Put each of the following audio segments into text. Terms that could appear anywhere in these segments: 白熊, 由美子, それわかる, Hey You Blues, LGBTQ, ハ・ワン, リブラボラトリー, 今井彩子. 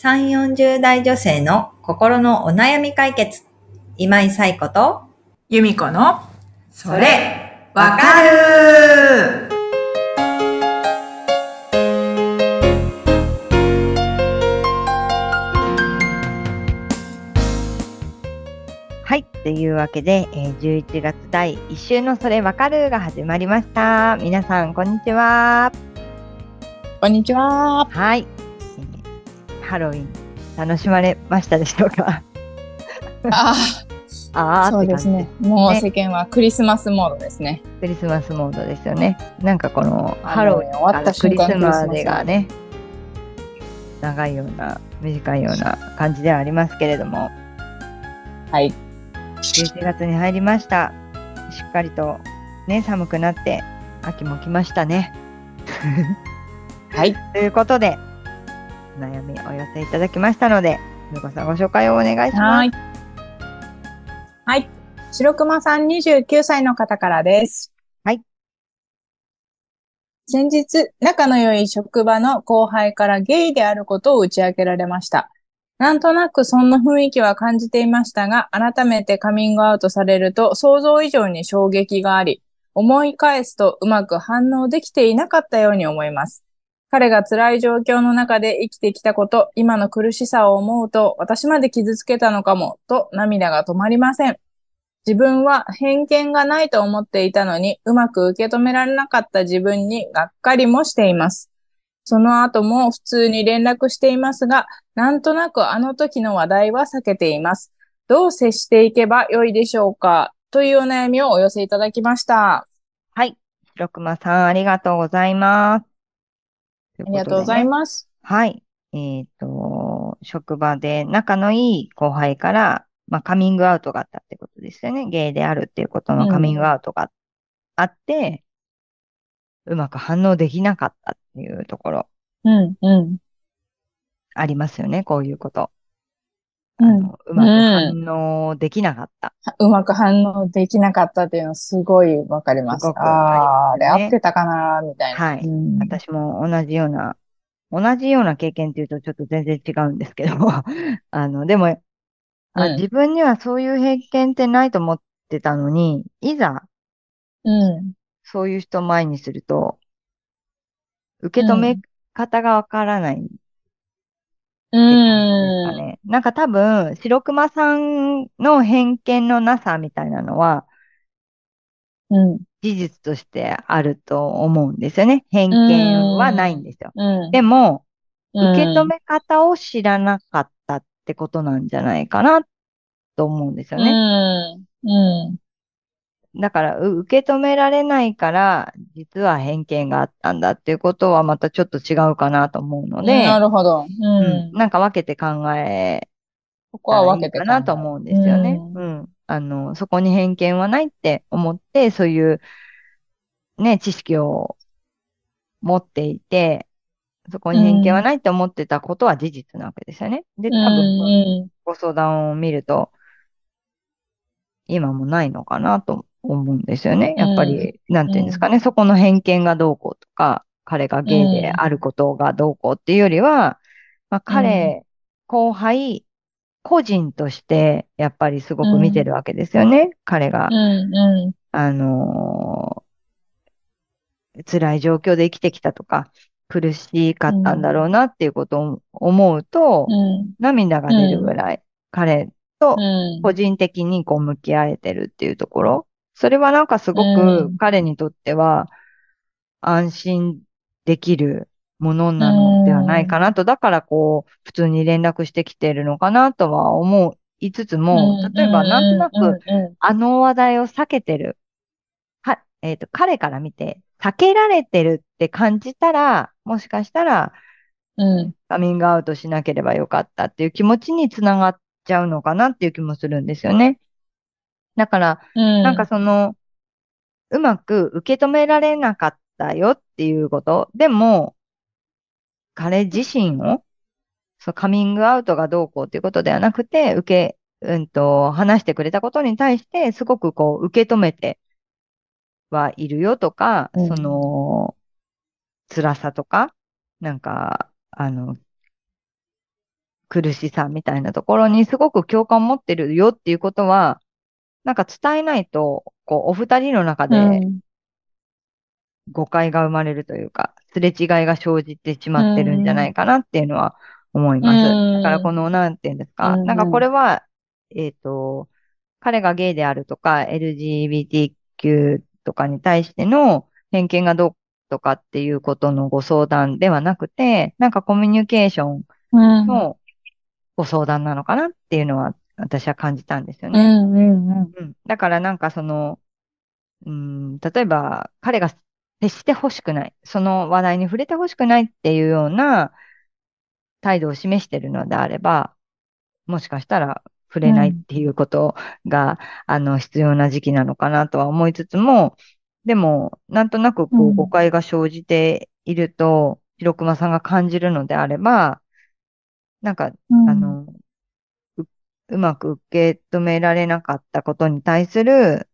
3、40代女性の心のお悩み解決。今井彩子と由美子のそれわかる。はい、というわけで、11月第1週のそれわかるが始まりました。皆さんこんにちは。こんにちは。はい。ハロウィン楽しまれましたでしょうか？そうですね。もう世間はクリスマスモードですね。クリスマスモードですよね。なんかこのハロウィン終わった瞬間クリスマスまでがね、長いような短いような感じではありますけれども、はい。11月に入りました。しっかりとね寒くなって秋も来ましたね。はい。ということで。お悩みお寄せいただきましたので、ゆうこさんご紹介をお願いします。はい、白熊さん29歳の方からです。はい。先日仲の良い職場の後輩からゲイであることを打ち明けられました。なんとなくそんな雰囲気は感じていましたが、改めてカミングアウトされると想像以上に衝撃があり、思い返すとうまく反応できていなかったように思います。彼が辛い状況の中で生きてきたこと、今の苦しさを思うと、私まで傷つけたのかも、と涙が止まりません。自分は偏見がないと思っていたのに、うまく受け止められなかった自分にがっかりもしています。その後も普通に連絡していますが、なんとなくあの時の話題は避けています。どう接していけばよいでしょうか、というお悩みをお寄せいただきました。はい。白熊さん、ありがとうございます。ね、ありがとうございます。はい。職場で仲のいい後輩から、まあ、カミングアウトがあったってことですよね。ゲイであるっていうことのカミングアウトがあって、うまく反応できなかったっていうところ。うん、うん。ありますよね、こういうこと。うまく反応できなかった。うまく反応できなかったっていうのすごいわかります。あれ合ってたかなみたいな。はい、うん。私も同じような経験っていうとちょっと全然違うんですけど、でも、自分にはそういう偏見ってないと思ってたのに、いざ、そういう人を前にすると、受け止め方がわからない。なんか多分、白熊さんの偏見のなさみたいなのは、事実としてあると思うんですよね。偏見はないんですよ。でも、受け止め方を知らなかったってことなんじゃないかなと思うんですよね。だから、受け止められないから、実は偏見があったんだっていうことはまたちょっと違うかなと思うので。なるほど。なんか分けて考え、ここは分けてかなと思うんですよね。そこに偏見はないって思って、そういう、ね、知識を持っていて、そこに偏見はないって思ってたことは事実なわけですよね。で、多分、ご相談を見ると、今もないのかなと思うんですよね。やっぱり、なんていうんですかね、そこの偏見がどうこうとか、彼がゲイであることがどうこうっていうよりは、まあ、後輩、個人として、やっぱりすごく見てるわけですよね。彼が、辛い状況で生きてきたとか、苦しかったんだろうなっていうことを思うと、涙が出るぐらい、彼と個人的にこう向き合えてるっていうところ。それはなんかすごく彼にとっては安心できるものなのではないかなと。だからこう普通に連絡してきているのかなとは思いつつも、例えばなんとなくあの話題を避けてる。彼から見て避けられてるって感じたら、もしかしたらカミングアウトしなければよかったっていう気持ちにつながっちゃうのかなっていう気もするんですよね。だから、なんかその、うまく受け止められなかったよっていうこと。でも、彼自身を、カミングアウトがどうこうっていうことではなくて、話してくれたことに対して、すごくこう、受け止めてはいるよとか、その、辛さとか、なんか、苦しさみたいなところにすごく共感を持ってるよっていうことは、なんか伝えないと、こう、お二人の中で誤解が生まれるというか、すれ違いが生じてしまってるんじゃないかなっていうのは思います。だからこの、なんていうんですか、なんかこれは、彼がゲイであるとか、LGBTQ とかに対しての偏見がどうとかっていうことのご相談ではなくて、なんかコミュニケーションのご相談なのかなっていうのは私は感じたんですよね。うんうんうんうん、だからなんかその、例えば彼が接してほしくない、その話題に触れてほしくないっていうような態度を示しているのであれば、もしかしたら触れないっていうことが、必要な時期なのかなとは思いつつも、でも、なんとなくこう誤解が生じていると、白熊さんが感じるのであれば、なんか、うまく受け止められなかったことに対する、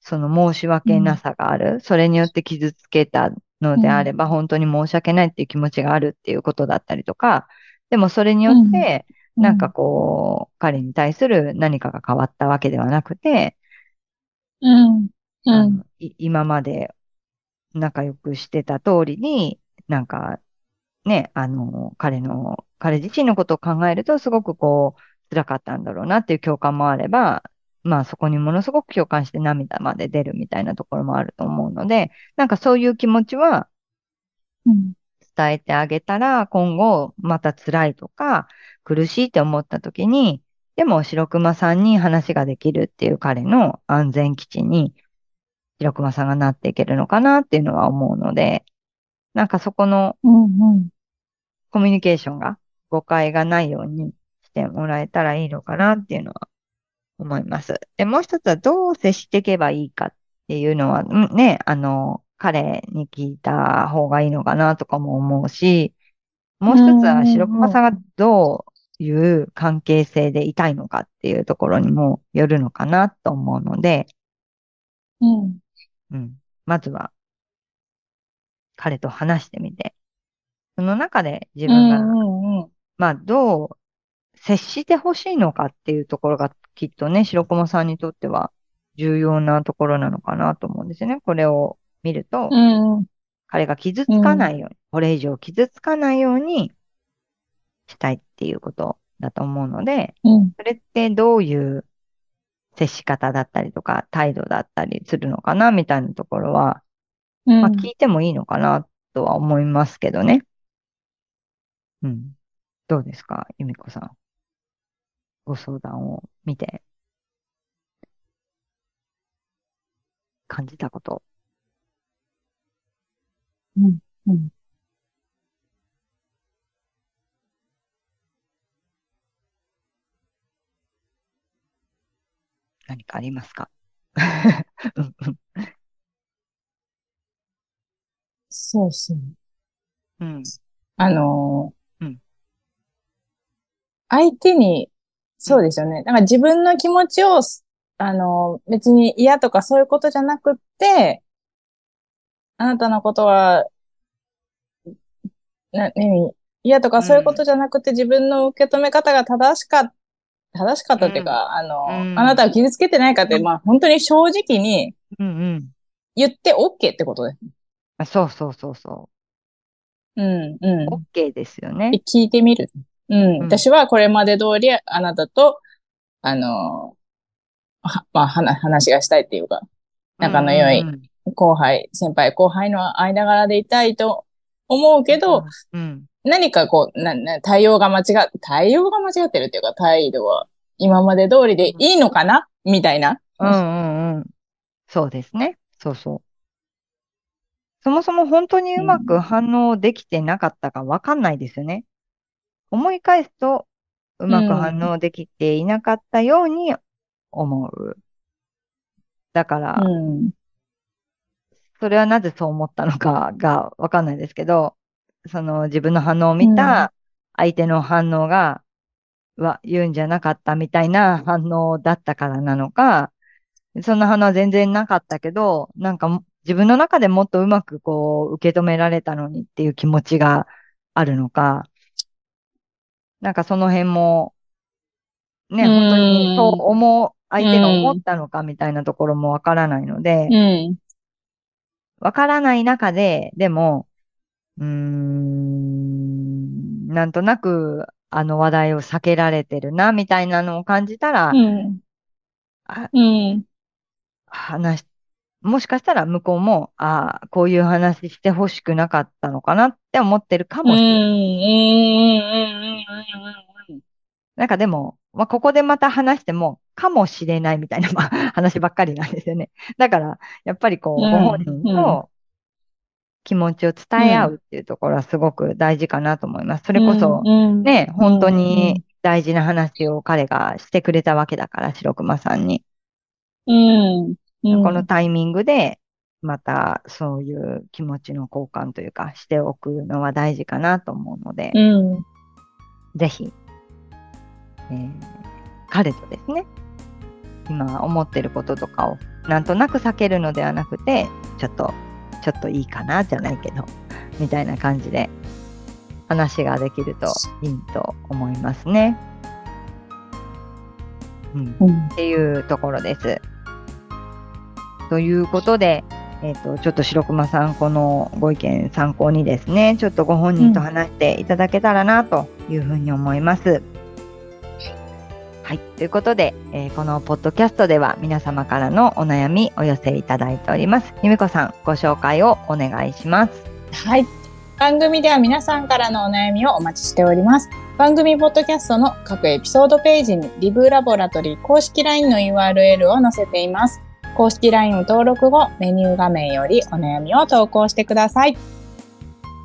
その申し訳なさがある。それによって傷つけたのであれば、本当に申し訳ないっていう気持ちがあるっていうことだったりとか、でもそれによって、なんかこう、彼に対する何かが変わったわけではなくて、今まで仲良くしてた通りに、なんかね、彼自身のことを考えるとすごくこう、辛かったんだろうなっていう共感もあれば、まあそこにものすごく共感して涙まで出るみたいなところもあると思うので、なんかそういう気持ちは伝えてあげたら、今後また辛いとか苦しいって思った時に、でも白熊さんに話ができるっていう彼の安全基地に、白熊さんがなっていけるのかなっていうのは思うので、なんかそこのコミュニケーションが誤解がないようにしてもらえたらいいのかなっていうのは思います。で、もう一つはどう接していけばいいかっていうのはね、彼に聞いた方がいいのかなとかも思うし、もう一つは白熊さんがどういう関係性でいたいのかっていうところにもよるのかなと思うので、まずは、彼と話してみて、その中で自分が、まあ、どう接してほしいのかっていうところが、きっとね、白駒さんにとっては重要なところなのかなと思うんですよね。これを見ると、彼が傷つかないように、これ以上傷つかないようにしたいっていうことだと思うので、それってどういう、接し方だったりとか態度だったりするのかなみたいなところは、まあ聞いてもいいのかなとは思いますけどね。どうですか、由美子さん。ご相談を見て感じたこと。何かありますか？そうですね。相手に、そうですよね。なんか自分の気持ちを、別に嫌とかそういうことじゃなくって、あなたのことは、嫌とかそういうことじゃなくて、自分の受け止め方が正しかったっていうか、あなたは傷つけてないかって、まあ本当に正直に言って OK ってことです。そうそう。OK ですよね。聞いてみる。私はこれまで通りあなたと、話がしたいっていうか、仲の良い先輩後輩の間柄でいたいと思うけど、何かこう、対応が間違ってるっていうか、態度は今まで通りでいいのかな、みたいな。そうですね。そもそも本当にうまく反応できてなかったかわかんないですよね。思い返すと、うまく反応できていなかったように思う。だから、それはなぜそう思ったのかがわかんないですけど、その自分の反応を見た相手の反応が、言うんじゃなかったみたいな反応だったからなのか、そんな反応は全然なかったけど、なんか自分の中でもっとうまくこう受け止められたのにっていう気持ちがあるのか、なんかその辺も、ね、本当にそう相手が思ったのかみたいなところもわからないので、わからない中で、でも、なんとなく、あの話題を避けられてるな、みたいなのを感じたら、もしかしたら向こうも、こういう話してほしくなかったのかなって思ってるかもしれない。なんかでも、ここでまた話しても、かもしれないみたいな、話ばっかりなんですよね。だから、やっぱりご本人と気持ちを伝え合うっていうところはすごく大事かなと思います。それこそ、ね、本当に大事な話を彼がしてくれたわけだから、白熊さんに。このタイミングで、またそういう気持ちの交換というか、しておくのは大事かなと思うので、ぜひ、彼とですね、今思ってることとかをなんとなく避けるのではなくて、ちょっといいかなじゃないけど、みたいな感じで話ができるといいと思いますね。っていうところです。ということで、ちょっと白熊さん、このご意見参考にですね、ちょっとご本人と話していただけたらなというふうに思います。はい、ということで、このポッドキャストでは皆様からのお悩みお寄せいただいております。ゆみこさん、ご紹介をお願いします。はい、番組では皆さんからのお悩みをお待ちしております。番組ポッドキャストの各エピソードページにリブラボラトリー公式 LINE の URL を載せています。公式 LINE を登録後、メニュー画面よりお悩みを投稿してください。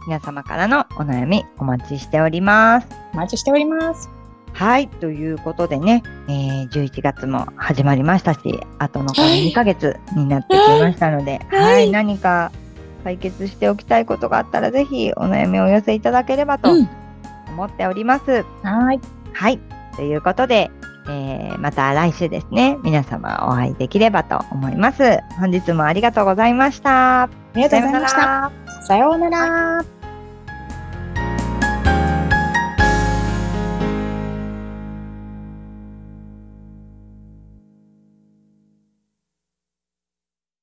皆様からのお悩みお待ちしております。お待ちしております。はい、ということでね、11月も始まりましたし、あと残り2ヶ月になってきましたので、はい、何か解決しておきたいことがあったら、ぜひお悩みをお寄せいただければと思っております。はい、ということで、また来週ですね、皆様お会いできればと思います。本日もありがとうございました。ありがとうございました。さようなら。